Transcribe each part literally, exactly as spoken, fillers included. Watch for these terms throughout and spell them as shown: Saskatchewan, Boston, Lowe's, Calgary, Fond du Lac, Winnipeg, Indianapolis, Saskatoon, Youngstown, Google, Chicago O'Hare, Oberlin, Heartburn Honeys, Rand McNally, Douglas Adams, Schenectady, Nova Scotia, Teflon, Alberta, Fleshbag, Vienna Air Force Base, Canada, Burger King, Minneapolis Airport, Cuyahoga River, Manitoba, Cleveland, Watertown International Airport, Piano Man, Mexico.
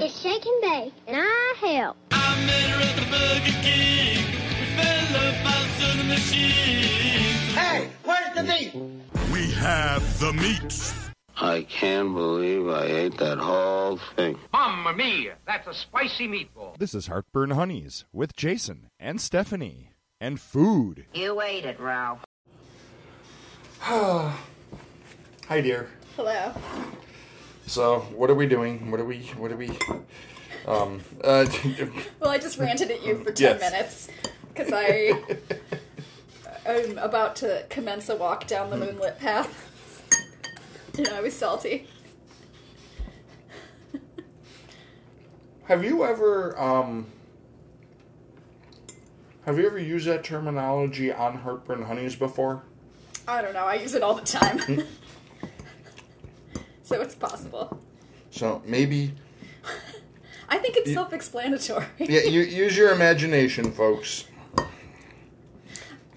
It's Shake and Bake, and I help. I met her at the Burger King. We fell off out of the machine. Hey, where's the meat? We have the meat. I can't believe I ate that whole thing. Mamma mia, that's a spicy meatball. This is Heartburn Honeys with Jason and Stephanie and food. You ate it, Ralph. Hi, dear. Hello. So, what are we doing? What are we, what are we, um, uh... Well, I just ranted at you for ten yes. minutes, because I am about to commence a walk down the moonlit path, and I was salty. Have you ever, um, have you ever used that terminology on Heartburn Honeys before? I don't know, I use it all the time. So it's possible. So maybe... I think it's you, self-explanatory. Yeah, you, use your imagination, folks.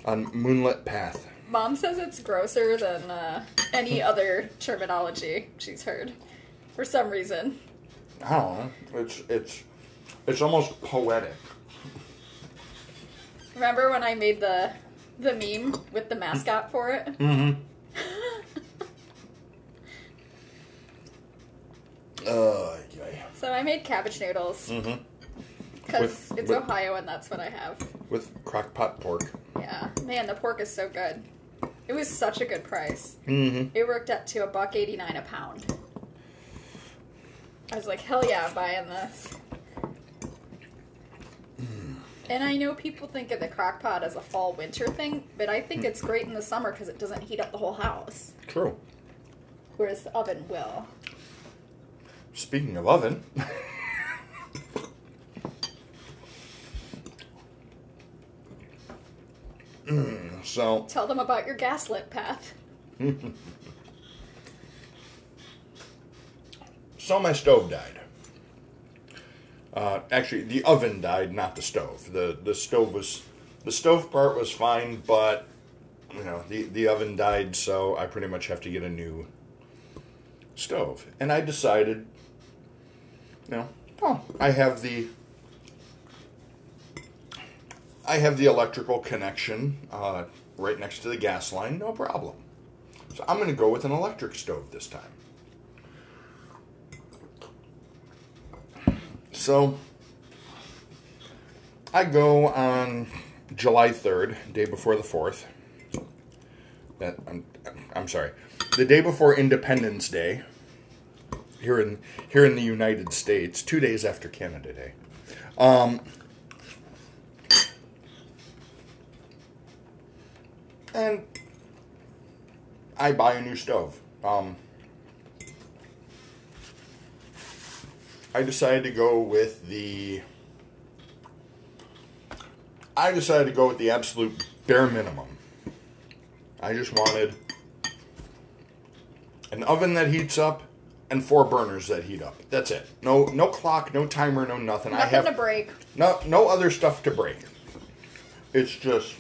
On Moonlit Path. Mom says it's grosser than uh, any other terminology she's heard. For some reason. I don't know. It's, it's, it's almost poetic. Remember when I made the, the meme with the mascot for it? Mm-hmm. Uh, yeah. So I made cabbage noodles. Mm-hmm. Because it's with, Ohio and that's what I have. With crockpot pork. Yeah. Man, the pork is so good. It was such a good price. Mm-hmm. It worked up to a buck eighty nine a pound. I was like, hell yeah, I'm buying this. Mm. And I know people think of the crockpot as a fall winter thing, but I think mm. it's great in the summer because it doesn't heat up the whole house. True. Whereas the oven will. Speaking of oven, mm, so tell them about your gaslit path. So my stove died. Uh, actually, the oven died, not the stove. the The stove was the stove part was fine, but you know the the oven died, so I pretty much have to get a new stove. And I decided. You know, oh, I have the I have the electrical connection uh, right next to the gas line, no problem. So I'm going to go with an electric stove this time. So I go on July third, day before the fourth. That, I'm, I'm sorry, the day before Independence Day. Here in here in the United States, two days after Canada Day, um, and I buy a new stove. Um, I decided to go with the. I decided to go with the absolute bare minimum. I just wanted an oven that heats up. And four burners that heat up. That's it. No, no clock, no timer, no nothing. Nothing I have, to break. No, no other stuff to break. It's just,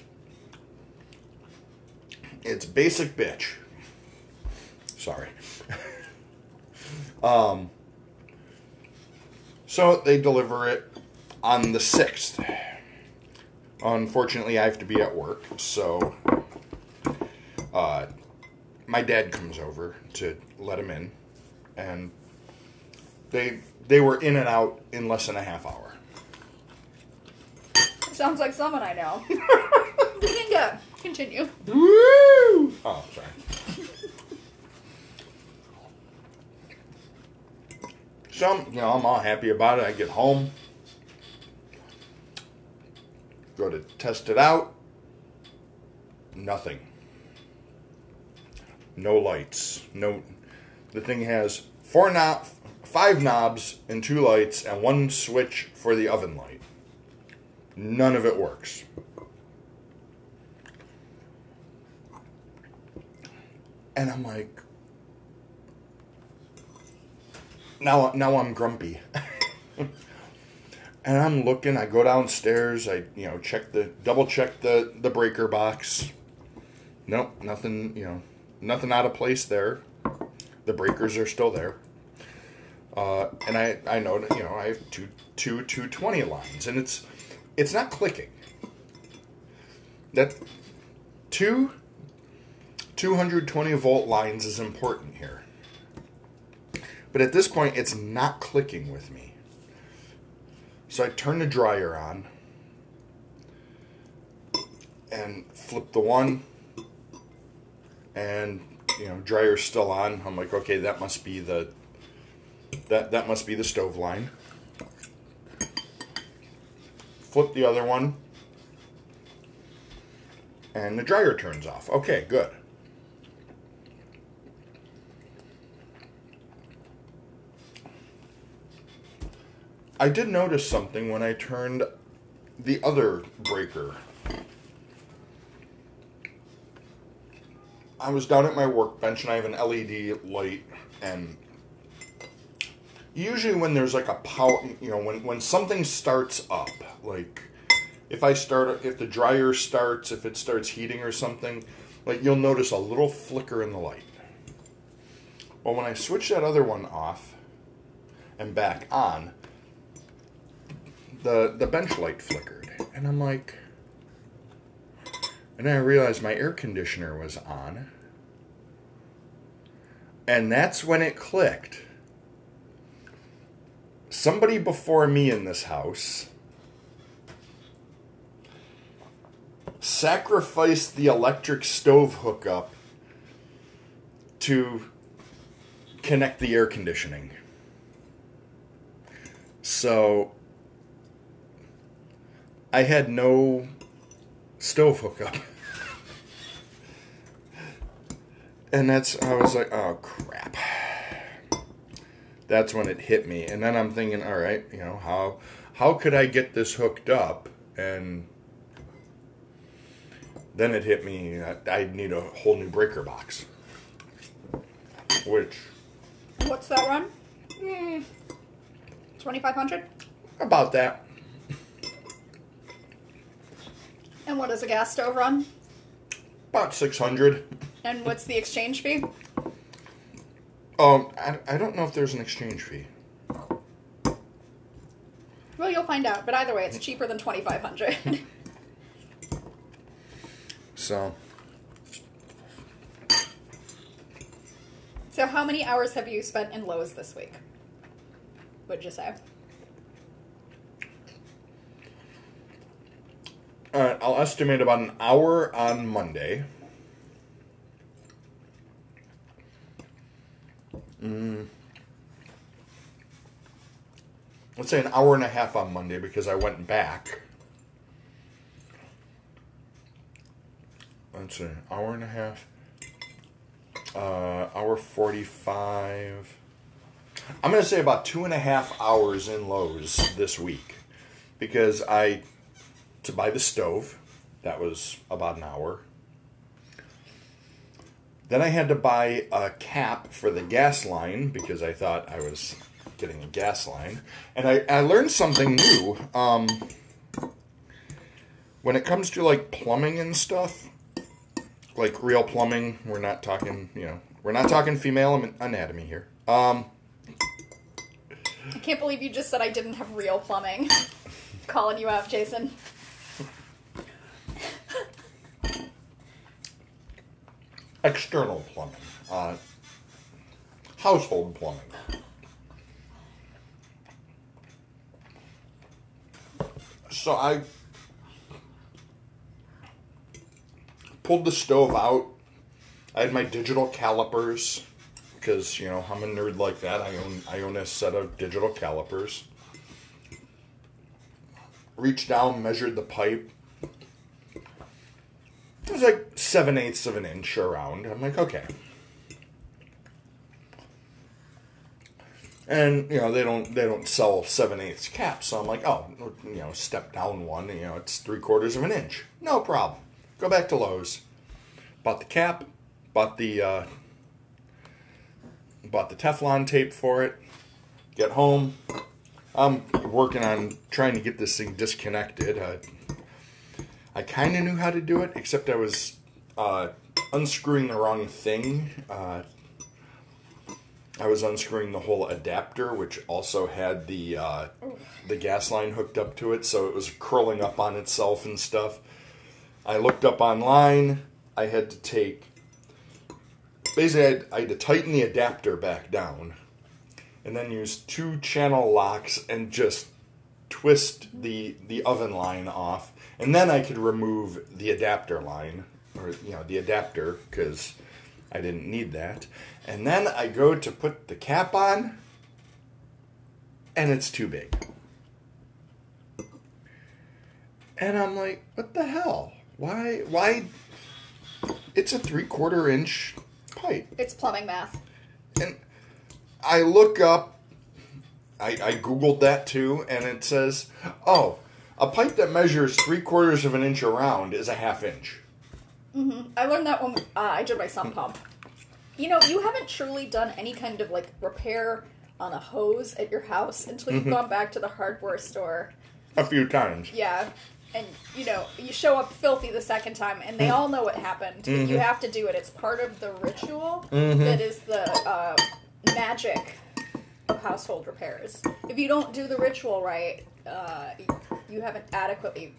it's basic bitch. Sorry. um. So they deliver it on the sixth. Unfortunately, I have to be at work, so uh, my dad comes over to let him in. And they they were in and out in less than a half hour. Sounds like someone I know. We can go. Continue. Woo! Oh, sorry. So, you know, I'm all happy about it. I get home. Go to test it out. Nothing. No lights. No... The thing has four knob, five knobs and two lights and one switch for the oven light. None of it works. And I'm like, now, now I'm grumpy. And I'm looking, I go downstairs, I, you know, check the, double check the, the breaker box. Nope, nothing, you know, nothing out of place there. The breakers are still there. Uh, and I, I know that, you know, I have two, two, two twenty lines, and it's, it's not clicking. That two two hundred twenty volt lines is important here. But at this point, it's not clicking with me. So I turn the dryer on and flip the one, and, you know, dryer's still on. I'm like, okay, that must be the, that, that must be the stove line. Flip the other one, and the dryer turns off. Okay, good. I did notice something when I turned the other breaker. I was down at my workbench, and I have an L E D light, and usually when there's like a power, you know, when, when something starts up, like if I start, if the dryer starts, if it starts heating or something, like you'll notice a little flicker in the light. Well, when I switch that other one off and back on, the, the bench light flickered, and I'm like, and then I realized my air conditioner was on, and that's when it clicked. Somebody before me in this house sacrificed the electric stove hookup to connect the air conditioning. So I had no stove hookup. And that's, I was like, oh crap. That's when it hit me. And then I'm thinking, all right, you know, how how could I get this hooked up? And then it hit me, I, I'd need a whole new breaker box. Which... What's that run? Mm, twenty-five hundred? About that. And what does a gas stove run? About six hundred. And what's the exchange fee? Um, I, I don't know if there's an exchange fee. Well, you'll find out. But either way, it's cheaper than twenty-five hundred dollars. So. So how many hours have you spent in Lowe's this week? Would you say? All right, I'll estimate about an hour on Monday. Mm. Let's say an hour and a half on Monday because I went back. Let's see, hour and a half, uh, hour forty-five. I'm going to say about two and a half hours in Lowe's this week because I, to buy the stove, that was about an hour. Then I had to buy a cap for the gas line because I thought I was getting a gas line. And I, I learned something new. Um, when it comes to like plumbing and stuff, like real plumbing, we're not talking, you know, we're not talking female anatomy here. Um, I can't believe you just said I didn't have real plumbing. Calling you out, Jason. External plumbing, uh, household plumbing. So I pulled the stove out. I had my digital calipers because, you know, I'm a nerd like that. I own I own a set of digital calipers. Reached down, measured the pipe. It was like seven-eighths of an inch around. I'm like, okay. And, you know, they don't they don't sell seven-eighths caps, so I'm like, oh, you know, step down one, you know, it's three-quarters of an inch. No problem. Go back to Lowe's. Bought the cap, bought the, uh, bought the Teflon tape for it. Get home. I'm working on trying to get this thing disconnected. I, I kind of knew how to do it, except I was uh, unscrewing the wrong thing. Uh, I was unscrewing the whole adapter, which also had the uh, the gas line hooked up to it, so it was curling up on itself and stuff. I looked up online. I had to take... Basically, I had, I had to tighten the adapter back down and then use two channel locks and just twist the, the oven line off. And then I could remove the adapter line, or, you know, the adapter, because I didn't need that. And then I go to put the cap on, and it's too big. And I'm like, what the hell? Why? Why? It's a three-quarter inch pipe. It's plumbing math. And I look up, I, I Googled that too, and it says, oh, a pipe that measures three-quarters of an inch around is a half inch. Mm-hmm. I learned that when uh, I did my sump pump. You know, you haven't truly done any kind of, like, repair on a hose at your house until you've mm-hmm. gone back to the hardware store. A few times. Yeah. And, you know, you show up filthy the second time, and they all know what happened. Mm-hmm. You have to do it. It's part of the ritual mm-hmm. that is the uh, magic of household repairs. If you don't do the ritual right, uh, you haven't adequately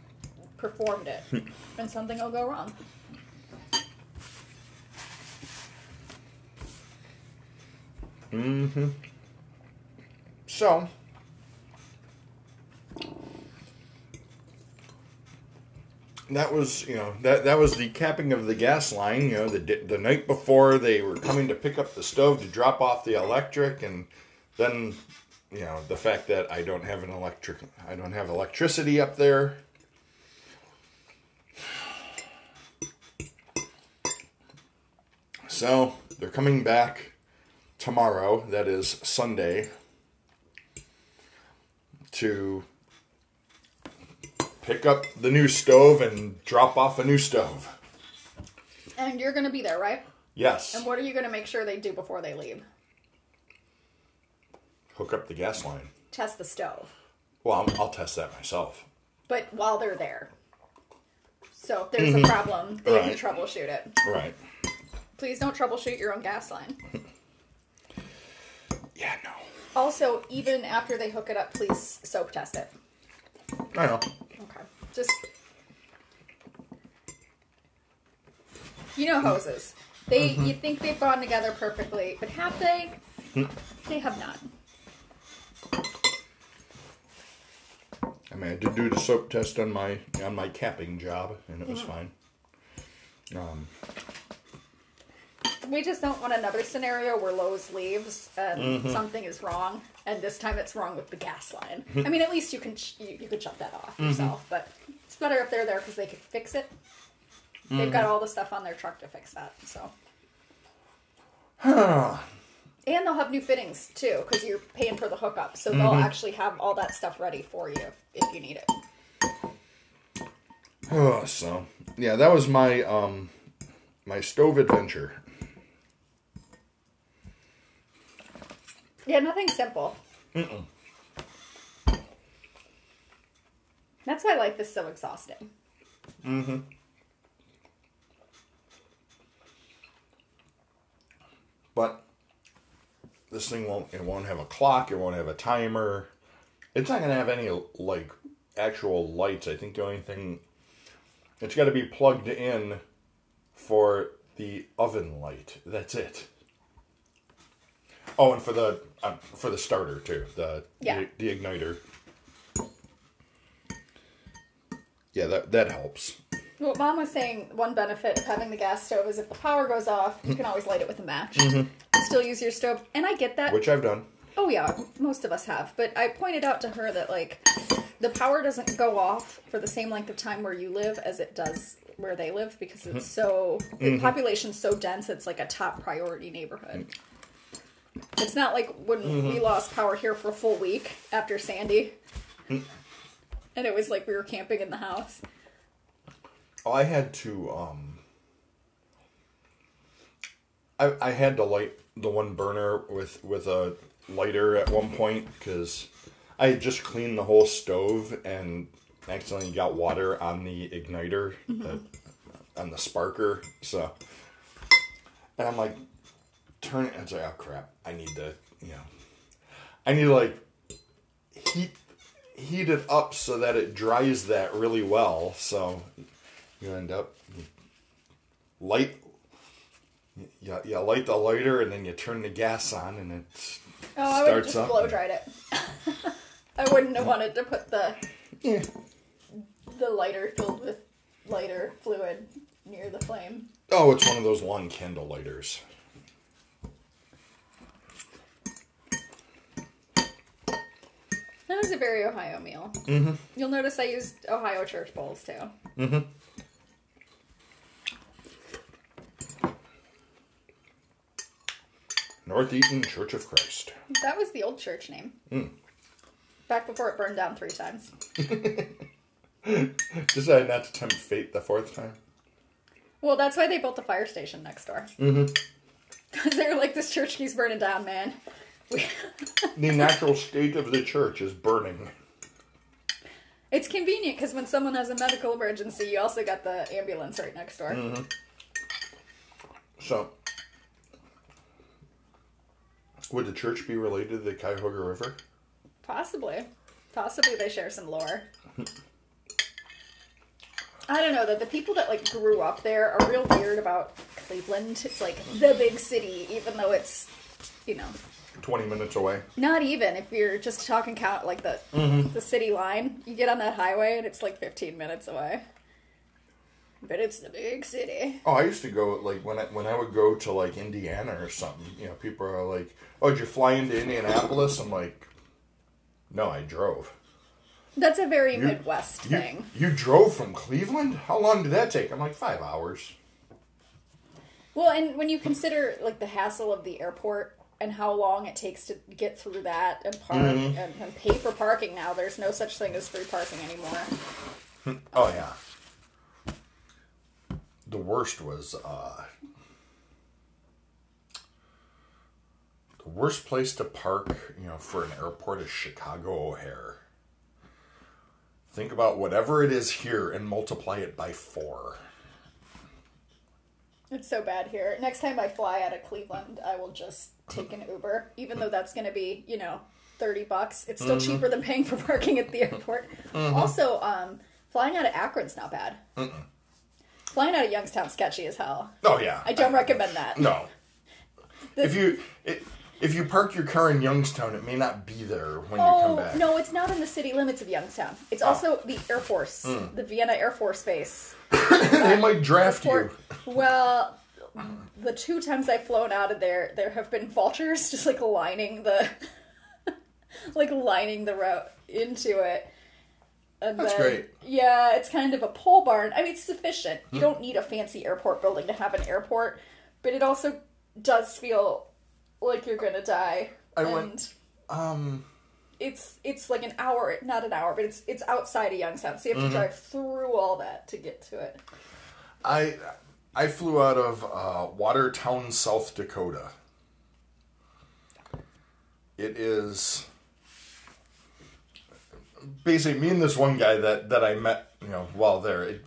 performed it, and something will go wrong. Mm-hmm. So... That was, you know, that that was the capping of the gas line, you know, the the night before they were coming to pick up the stove to drop off the electric, and then, you know, the fact that I don't have an electric, I don't have electricity up there. So, they're coming back tomorrow, that is Sunday, to pick up the new stove and drop off a new stove. And you're going to be there, right? Yes. And what are you going to make sure they do before they leave? Hook up the gas line. Test the stove. Well, I'll test that myself. But while they're there. So if there's mm-hmm. a problem, they right. can troubleshoot it. Right. Please don't troubleshoot your own gas line. Yeah, no. Also, even after they hook it up, please soap test it. I know. Okay. Just, you know, hoses. They, mm-hmm. you think they've gone together perfectly, but have they? They have not. I mean, I did do the soap test on my on my capping job, and it was yeah. fine. Um, we just don't want another scenario where Lowe's leaves and mm-hmm. something is wrong. And this time it's wrong with the gas line. I mean, at least you can sh- you, you could shut that off mm-hmm. yourself. But it's better if they're there because they can fix it. Mm-hmm. They've got all the stuff on their truck to fix that. So, and they'll have new fittings, too, because you're paying for the hookup. So they'll mm-hmm. actually have all that stuff ready for you if you need it. Oh, so, yeah, that was my um, my stove adventure. Yeah, nothing simple. Mm-mm. That's why life is so exhausting. Mm-hmm. But this thing won't, it won't have a clock, it won't have a timer. It's not going to have any, like, actual lights. I think the only thing, it's got to be plugged in for the oven light. That's it. Oh, and for the uh, for the starter too, the yeah. the, the igniter. Yeah, that that helps. Well, Mom was saying one benefit of having the gas stove is if the power goes off, you can always light it with a match. Mm-hmm. And still use your stove, and I get that. Which I've done. Oh yeah, most of us have. But I pointed out to her that, like, the power doesn't go off for the same length of time where you live as it does where they live because it's so mm-hmm. the population's so dense. It's like a top priority neighborhood. Mm-hmm. It's not like when mm-hmm. we lost power here for a full week after Sandy. Mm. And it was like we were camping in the house. Oh, I had to, um... I I had to light the one burner with, with a lighter at one point, because I had just cleaned the whole stove and accidentally got water on the igniter, mm-hmm. the, on the sparker, so... And I'm like, turn it, and it's like, oh crap. I need to, you know, I need to like heat heat it up so that it dries that really well. So you end up light, you, you light the lighter and then you turn the gas on and it oh, starts up. I would just blow dried it. I wouldn't have wanted to put the yeah. the lighter filled with lighter fluid near the flame. Oh, it's one of those long candle lighters. That was a very Ohio meal. Mm-hmm. You'll notice I used Ohio church bowls too. Mm-hmm. North Eaton Church of Christ. That was the old church name. Mm. Back before it burned down three times. Decided not to tempt fate the fourth time. Well, that's why they built the fire station next door. Mm-hmm. They're like, this church keeps burning down, man. The natural state of the church is burning. It's convenient because when someone has a medical emergency, you also got the ambulance right next door. Mm-hmm. So, would the church be related to the Cuyahoga River? Possibly. Possibly they share some lore. I don't know, that the people that, like, grew up there are real weird about Cleveland. It's, like, the big city, even though it's, you know... twenty minutes away. Not even. If you're just talking, count like, the mm-hmm. the city line, you get on that highway, and it's, like, fifteen minutes away. But it's the big city. Oh, I used to go, like, when I, when I would go to, like, Indiana or something, you know, people are like, oh, did you fly into Indianapolis? I'm like, no, I drove. That's a very you, Midwest you, thing. You drove from Cleveland? How long did that take? I'm like, five hours. Well, and when you consider, like, the hassle of the airport and how long it takes to get through that and park mm-hmm. and, and pay for parking now, there's no such thing as free parking anymore. Oh, yeah. The worst was, uh... the worst place to park, you know, for an airport is Chicago O'Hare. Think about whatever it is here and multiply it by four. It's so bad here. Next time I fly out of Cleveland, I will just take an Uber. Even though that's going to be, you know, thirty bucks. It's still mm-hmm. cheaper than paying for parking at the airport. Mm-hmm. Also, um, flying out of Akron's not bad. Mm-mm. Flying out of Youngstown's sketchy as hell. Oh, yeah. I don't I, recommend that. No. The, if you... It, If you park your car in Youngstown, it may not be there when oh, you come back. No, it's not in the city limits of Youngstown. It's oh. also the Air Force, mm. the Vienna Air Force Base. They might draft airport. You. Well, the two times I've flown out of there, there have been vultures just like lining the, like lining the route into it. And That's then, great. Yeah, it's kind of a pole barn. I mean, it's sufficient. You mm. don't need a fancy airport building to have an airport, but it also does feel like you're gonna die. I and went, um... It's, it's like an hour, not an hour, but it's it's outside of Youngstown, so you have mm-hmm. to drive through all that to get to it. I I flew out of uh, Watertown, South Dakota. It is... Basically, me and this one guy that, that I met, you know, while there. It,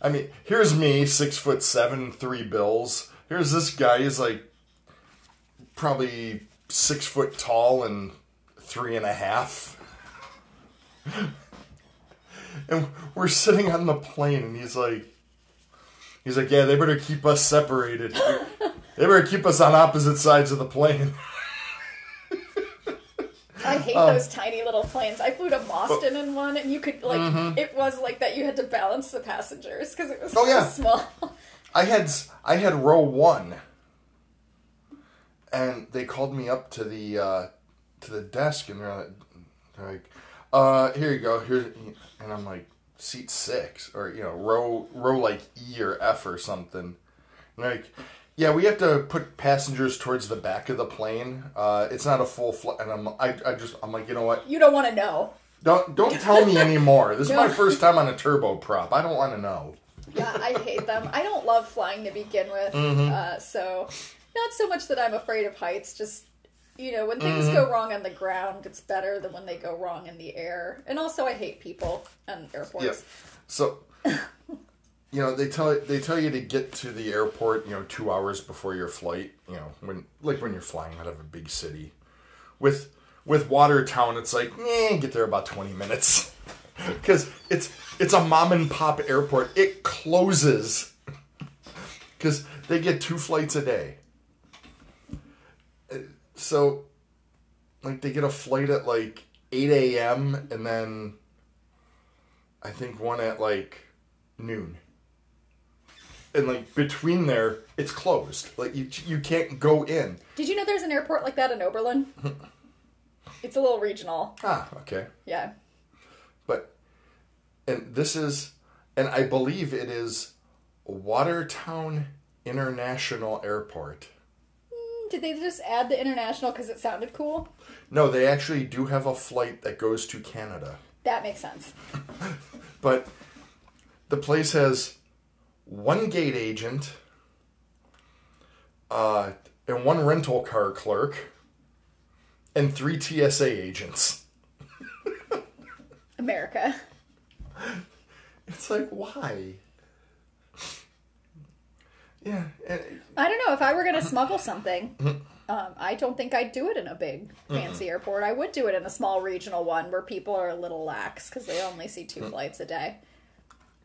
I mean, here's me, six foot seven, three bills. Here's this guy, he's like, probably six foot tall and three and a half. And we're sitting on the plane and he's like, he's like, yeah, they better keep us separated. They better keep us on opposite sides of the plane. I hate um, those tiny little planes. I flew to Boston but, in one and you could like, mm-hmm. it was like that you had to balance the passengers because it was oh, so yeah. small. I had, I had row one. And they called me up to the uh, to the desk, and they're like, they're like uh, "Here you go." Here, and I'm like, "Seat six, or you know, row row like E or F or something." And they're like, "Yeah, we have to put passengers towards the back of the plane. Uh, it's not a full flight." And I'm, I, I just, I'm like, you know what? You don't want to know. Don't don't tell me anymore. This no. is my first time on a turboprop. I don't want to know. Yeah, I hate them. I don't love flying to begin with, mm-hmm. uh, so. Not so much that I'm afraid of heights, just, you know, when things mm-hmm. go wrong on the ground, it's better than when they go wrong in the air. And also, I hate people and airports. Yeah. So, you know, they tell they tell you to get to the airport, you know, two hours before your flight, you know, when like when you're flying out of a big city. With with Watertown, it's like, eh, get there about twenty minutes. Because it's it's a mom and pop airport. It closes. Because they get two flights a day. So, like, they get a flight at, like, eight a.m. and then I think one at, like, noon. And, like, between there, it's closed. Like, you you can't go in. Did you know there's an airport like that in Oberlin? It's a little regional. Ah, okay. Yeah. But, and this is, and I believe it is Watertown International Airport. Did they just add the international because it sounded cool? No, they actually do have a flight that goes to Canada. That makes sense. But the place has one gate agent uh, and one rental car clerk and three T S A agents. America. It's like, why? Yeah. I don't know. If I were going to smuggle something, um, I don't think I'd do it in a big, fancy mm-hmm. airport. I would do it in a small regional one where people are a little lax because they only see two flights a day.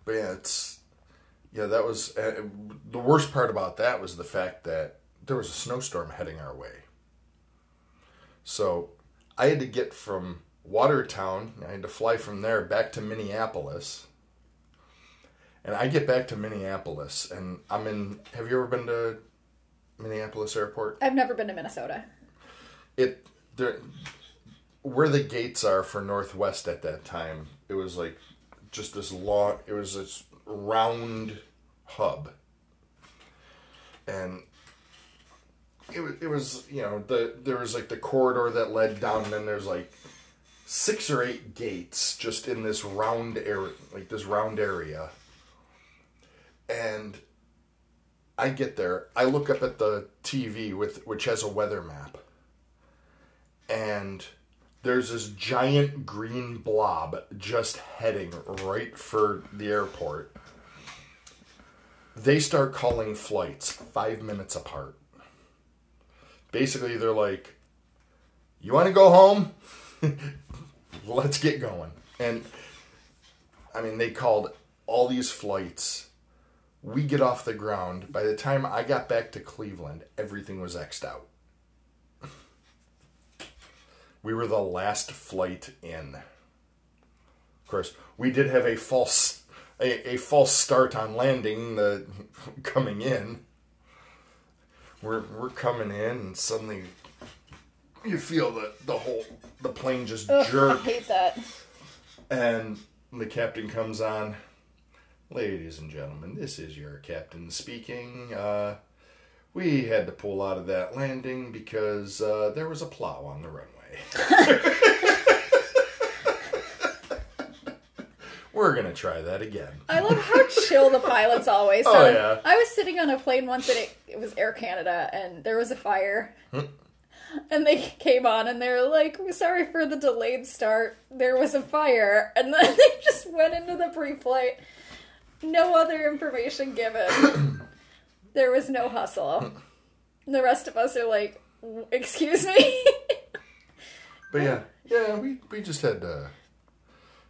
But yeah, it's, yeah, that was, uh, the worst part about that was the fact that there was a snowstorm heading our way. So I had to get from Watertown, I had to fly from there back to Minneapolis. And I get back to Minneapolis, and I'm in... Have you ever been to Minneapolis Airport? I've never been to Minnesota. It... There, where the gates are for Northwest at that time, it was like just this long... It was this round hub. And it, it was, you know, the there was like the corridor that led down, and then there's like six or eight gates just in this round area, like this round area. And I get there, I look up at the T V, with which has a weather map. And there's this giant green blob just heading right for the airport. They start calling flights five minutes apart. Basically, they're like, you want to go home? Let's get going. And, I mean, they called all these flights. We get off the ground. By the time I got back to Cleveland, everything was X'd out. We were the last flight in. Of course, we did have a false a, a false start on landing, the coming in. We're we're coming in and suddenly you feel the, the whole the plane just Ugh, jerk. I hate that. And the captain comes on. Ladies and gentlemen, this is your captain speaking. Uh, we had to pull out of that landing because uh, there was a plow on the runway. We're going to try that again. I love how chill the pilots always sound. Oh, yeah. I was sitting on a plane once and it, it was Air Canada and there was a fire. Hmm? And they came on and they were like, sorry for the delayed start. There was a fire. And then they just went into the pre-flight. No other information given. There was no hustle. And the rest of us are like, excuse me? But yeah, yeah, we, we just had to,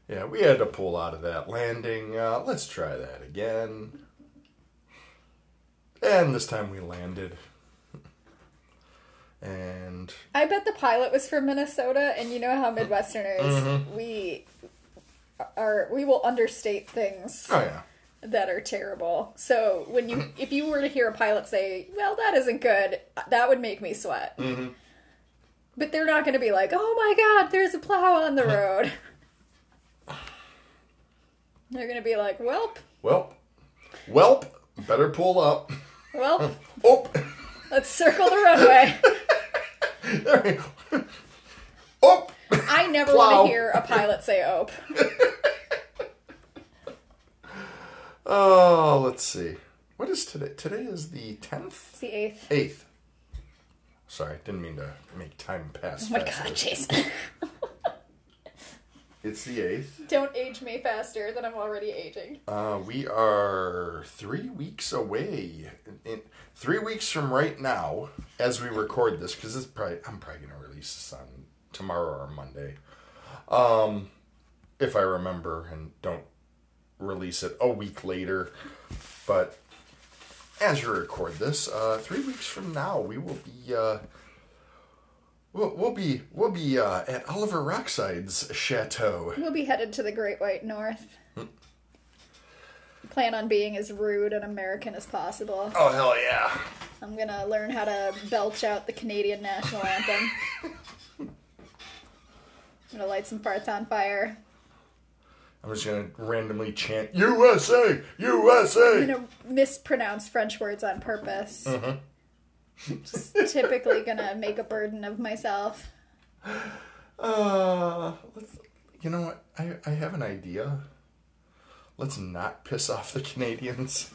yeah, we had to pull out of that landing. Uh, let's try that again. And this time we landed. And I bet the pilot was from Minnesota, and you know how Midwesterners, mm-hmm. we are, we will understate things. Oh, yeah. That are terrible. So when you, if you were to hear a pilot say, well, that isn't good, that would make me sweat. Mm-hmm. But they're not going to be like, oh my God, there's a plow on the road. They're going to be like, welp. Welp. Welp. Better pull up. Welp. Oh. Let's circle the runway. There we go. Oh. I never plow. Want to hear a pilot say "ope." Oh, let's see. What is today? Today is the tenth. It's the eighth. Eighth. Sorry, didn't mean to make time pass. Oh my faster. God, Jason! It's the eighth. Don't age me faster than I'm already aging. Uh, we are three weeks away. In, in, three weeks from right now, as we record this, because I'm probably going to release this on tomorrow or Monday. Um, if I remember and don't release it a week later. But as you record this, uh, three weeks from now, we will be... Uh, We'll, we'll be we'll be uh, at Oliver Rockside's chateau. We'll be headed to the Great White North. Hmm. Plan on being as rude and American as possible. Oh, hell yeah. I'm going to learn how to belch out the Canadian national anthem. I'm going to light some farts on fire. I'm just going to randomly chant, U S A! U S A! I'm going to mispronounce French words on purpose. Mm-hmm. Just typically gonna make a burden of myself. Uh, let's, you know what? I, I have an idea. Let's not piss off the Canadians.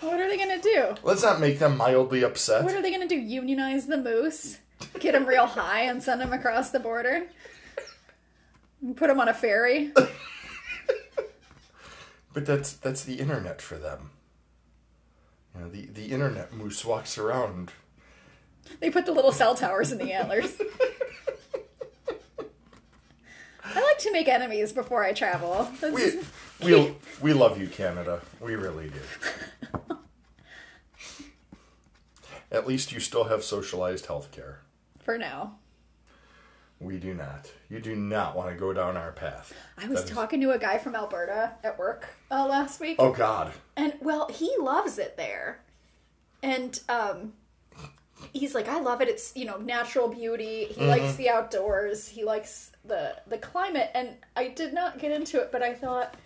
What are they gonna do? Let's not make them mildly upset. What are they gonna do? Unionize the moose? Get them real high and send them across the border? Put them on a ferry? But that's that's the internet for them. You know, the, the internet moose walks around. They put the little cell towers in the antlers. I like to make enemies before I travel. That's we we we love you, Canada. We really do. At least you still have socialized health care. For now. We do not. You do not want to go down our path. I was is... talking to a guy from Alberta at work uh, last week. Oh, God. And, well, he loves it there. And um, he's like, I love it. It's, you know, natural beauty. He mm-hmm. likes the outdoors. He likes the, the climate. And I did not get into it, but I thought,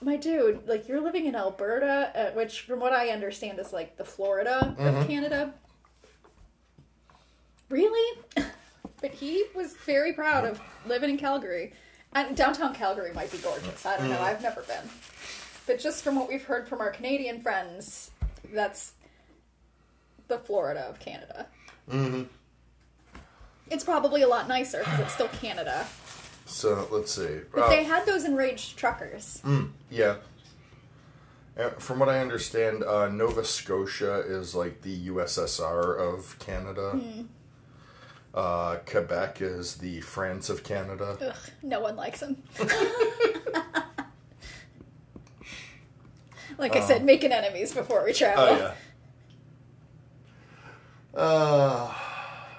my dude, like, you're living in Alberta, uh, which, from what I understand, is, like, the Florida mm-hmm. of Canada. Really? But he was very proud of living in Calgary. And downtown Calgary might be gorgeous. I don't know. I've never been. But just from what we've heard from our Canadian friends, that's the Florida of Canada. Mm-hmm. It's probably a lot nicer because it's still Canada. So, let's see. But uh, they had those enraged truckers. Mm, yeah. Uh, from what I understand, uh, Nova Scotia is like the U S S R of Canada. Mm. Uh, Quebec is the France of Canada. Ugh, no one likes them. Like I uh, said, making enemies before we travel. Oh, yeah. Uh,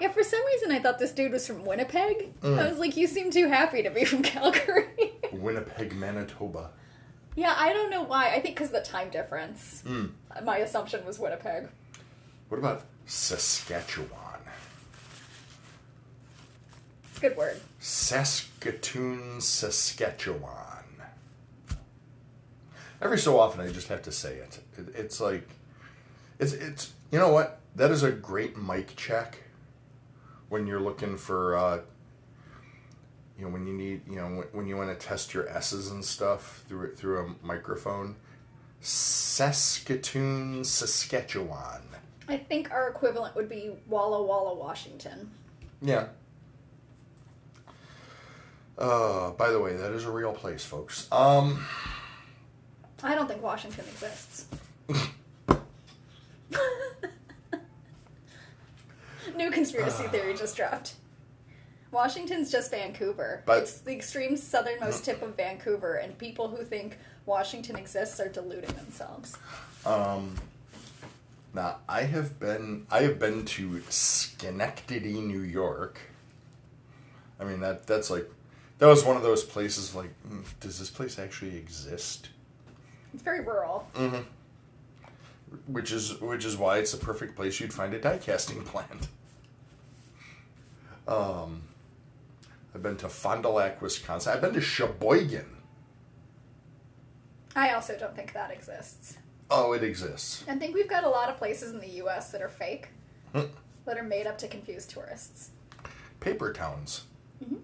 yeah, for some reason I thought this dude was from Winnipeg. Mm. I was like, you seem too happy to be from Calgary. Winnipeg, Manitoba. Yeah, I don't know why. I think because of the time difference. Mm. My assumption was Winnipeg. What about Saskatchewan? Good word. Saskatoon, Saskatchewan. Every so often, I just have to say it. it it's like, it's it's. You know what? That is a great mic check. When you're looking for, uh, you know, when you need, you know, when, when you want to test your S's and stuff through through a microphone. Saskatoon, Saskatchewan. I think our equivalent would be Walla Walla, Washington. Yeah. Uh, by the way, that is a real place, folks. Um, I don't think Washington exists. New conspiracy uh, theory just dropped. Washington's just Vancouver. But it's the extreme southernmost tip of Vancouver, and people who think Washington exists are deluding themselves. Um, now I have been I have been to Schenectady, New York. I mean that that's like. That was one of those places, like, does this place actually exist? It's very rural. Mm-hmm. Which is, which is why it's the perfect place you'd find a die-casting plant. Um, I've been to Fond du Lac, Wisconsin. I've been to Sheboygan. I also don't think that exists. Oh, it exists. I think we've got a lot of places in the U S that are fake, hmm. that are made up to confuse tourists. Paper towns. Mm-hmm.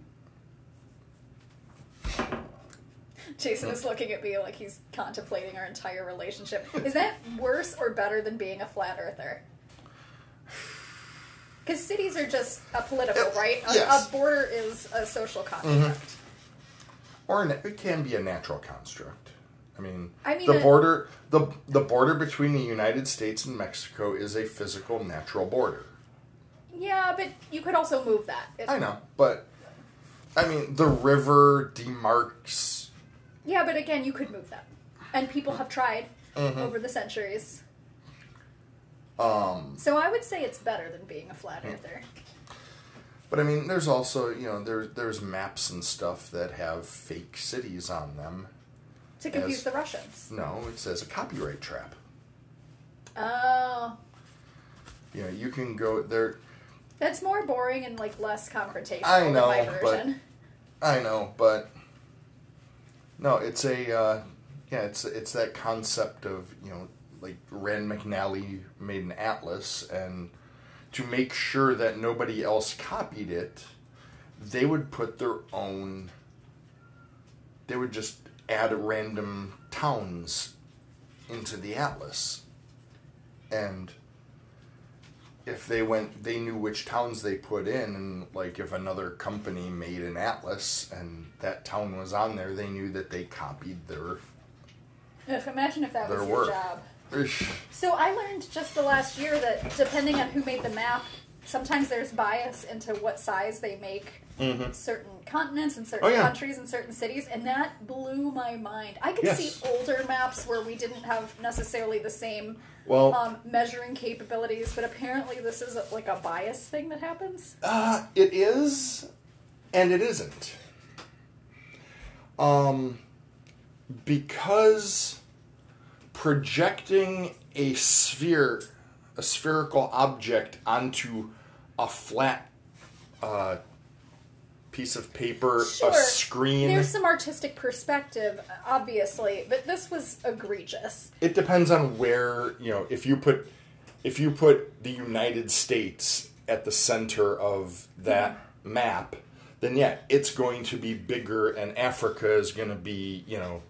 Jason is looking at me like he's contemplating our entire relationship. Is that worse or better than being a flat earther? Because cities are just a political, right? A, yes. a border is a social contract. Mm-hmm. or it can be a natural construct. I mean, I mean the border the the border between the United States and Mexico is a physical, natural border. Yeah, but you could also move that. If I know, but I mean, the river demarks. Yeah, but again, you could move that, and people have tried mm-hmm. over the centuries. Um. So I would say it's better than being a flat earther. But I mean, there's also, you know, there's there's maps and stuff that have fake cities on them. To confuse as, the Russians. No, it says a copyright trap. Oh. You know, you can go there. That's more boring and, like, less confrontational I know, than my version. But, I know, but... No, it's a... Uh, yeah, it's it's that concept of, you know, like, Rand McNally made an atlas, and to make sure that nobody else copied it, they would put their own... They would just... add random towns into the atlas, and if they went, they knew which towns they put in, and like if another company made an atlas and that town was on there, they knew that they copied their Ugh, imagine if that was your work. job. Ish. So I learned just the last year that depending on who made the map, sometimes there's bias into what size they make mm-hmm. certain continents and certain oh, yeah. countries and certain cities, and that blew my mind. I could yes. see older maps where we didn't have necessarily the same well, um, measuring capabilities, but apparently this is a, like a bias thing that happens. Uh, it is, and it isn't. Um, because projecting a sphere... a spherical object onto a flat uh, piece of paper, sure. a screen. There's some artistic perspective, obviously, but this was egregious. It depends on where, you know, if you put if you put the United States at the center of that mm-hmm. map, then yeah, it's going to be bigger and Africa is going to be, you know,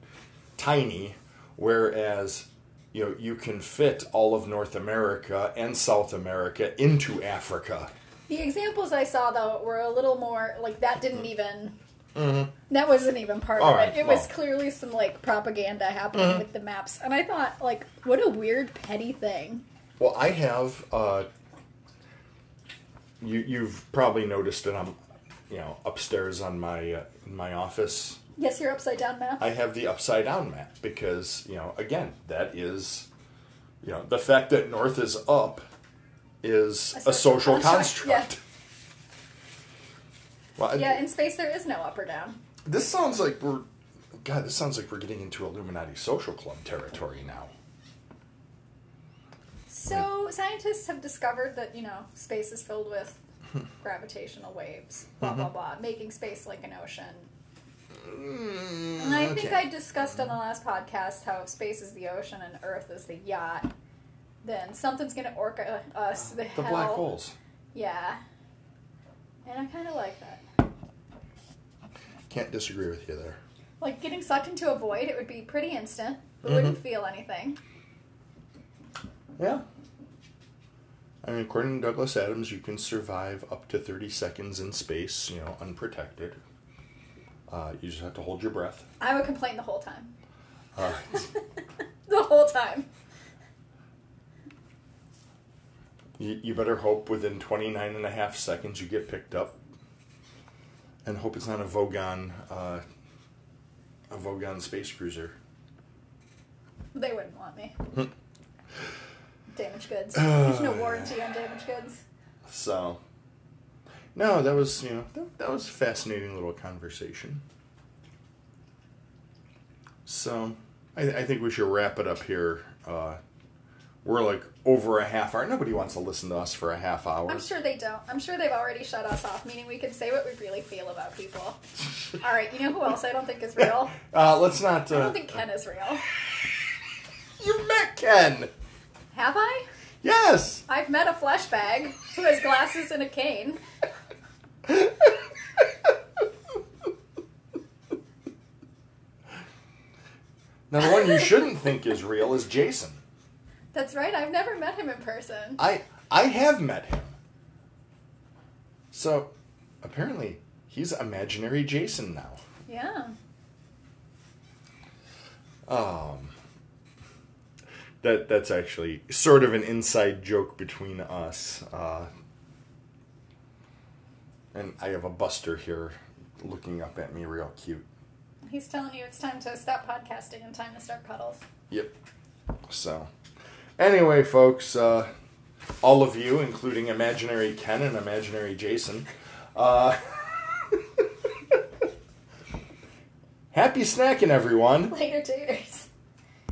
tiny, whereas... You know, you can fit all of North America and South America into Africa. The examples I saw, though, were a little more, like, that didn't even, mm-hmm. that wasn't even part all of it. Right, it well. was clearly some, like, propaganda happening mm-hmm. with the maps. And I thought, like, what a weird, petty thing. Well, I have, uh, you, you've probably noticed that I'm, you know, upstairs on my, uh, in my office. Yes, your upside-down map. I have the upside-down map because, you know, again, that is, you know, the fact that north is up is a social, a social construct. construct. Yeah. Well, yeah, I, in space there is no up or down. This sounds like we're, God, this sounds like we're getting into Illuminati social club territory now. So, scientists have discovered that, you know, space is filled with gravitational waves, blah, mm-hmm. blah, blah, making space like an ocean. And I okay. think I discussed on the last podcast how if space is the ocean and Earth is the yacht, then something's going to orca us the, the hell. The black holes. Yeah. And I kind of like that. Can't disagree with you there. Like getting sucked into a void, it would be pretty instant. We mm-hmm. wouldn't feel anything. Yeah. I mean, according to Douglas Adams, you can survive up to thirty seconds in space, you know, unprotected. Uh, you just have to hold your breath. I would complain the whole time. Uh, the whole time. You, you better hope within twenty-nine and a half seconds you get picked up. And hope it's not a Vogon, uh, a Vogon space cruiser. They wouldn't want me. Damaged goods. Uh, There's no warranty on damaged goods. So... No, that was, you know, that, that was a fascinating little conversation. So, I, th- I think we should wrap it up here. Uh, we're like over a half hour. Nobody wants to listen to us for a half hour. I'm sure they don't. I'm sure they've already shut us off, meaning we can say what we really feel about people. All right, you know who else I don't think is real? uh, let's not... Uh, I don't think Ken is real. You met Ken! Have I? Yes! I've met a flesh bag who has glasses and a cane. Now, the one you shouldn't think is real is Jason. That's right. I've never met him in person. I I have met him. So, apparently, he's imaginary Jason now. Yeah. Um, that that's actually sort of an inside joke between us. Uh, and I have a Buster here looking up at me real cute. He's telling you it's time to stop podcasting and time to start cuddles. Yep. So, anyway, folks, uh, all of you, including imaginary Ken and imaginary Jason, uh, happy snacking, everyone. Later, taters.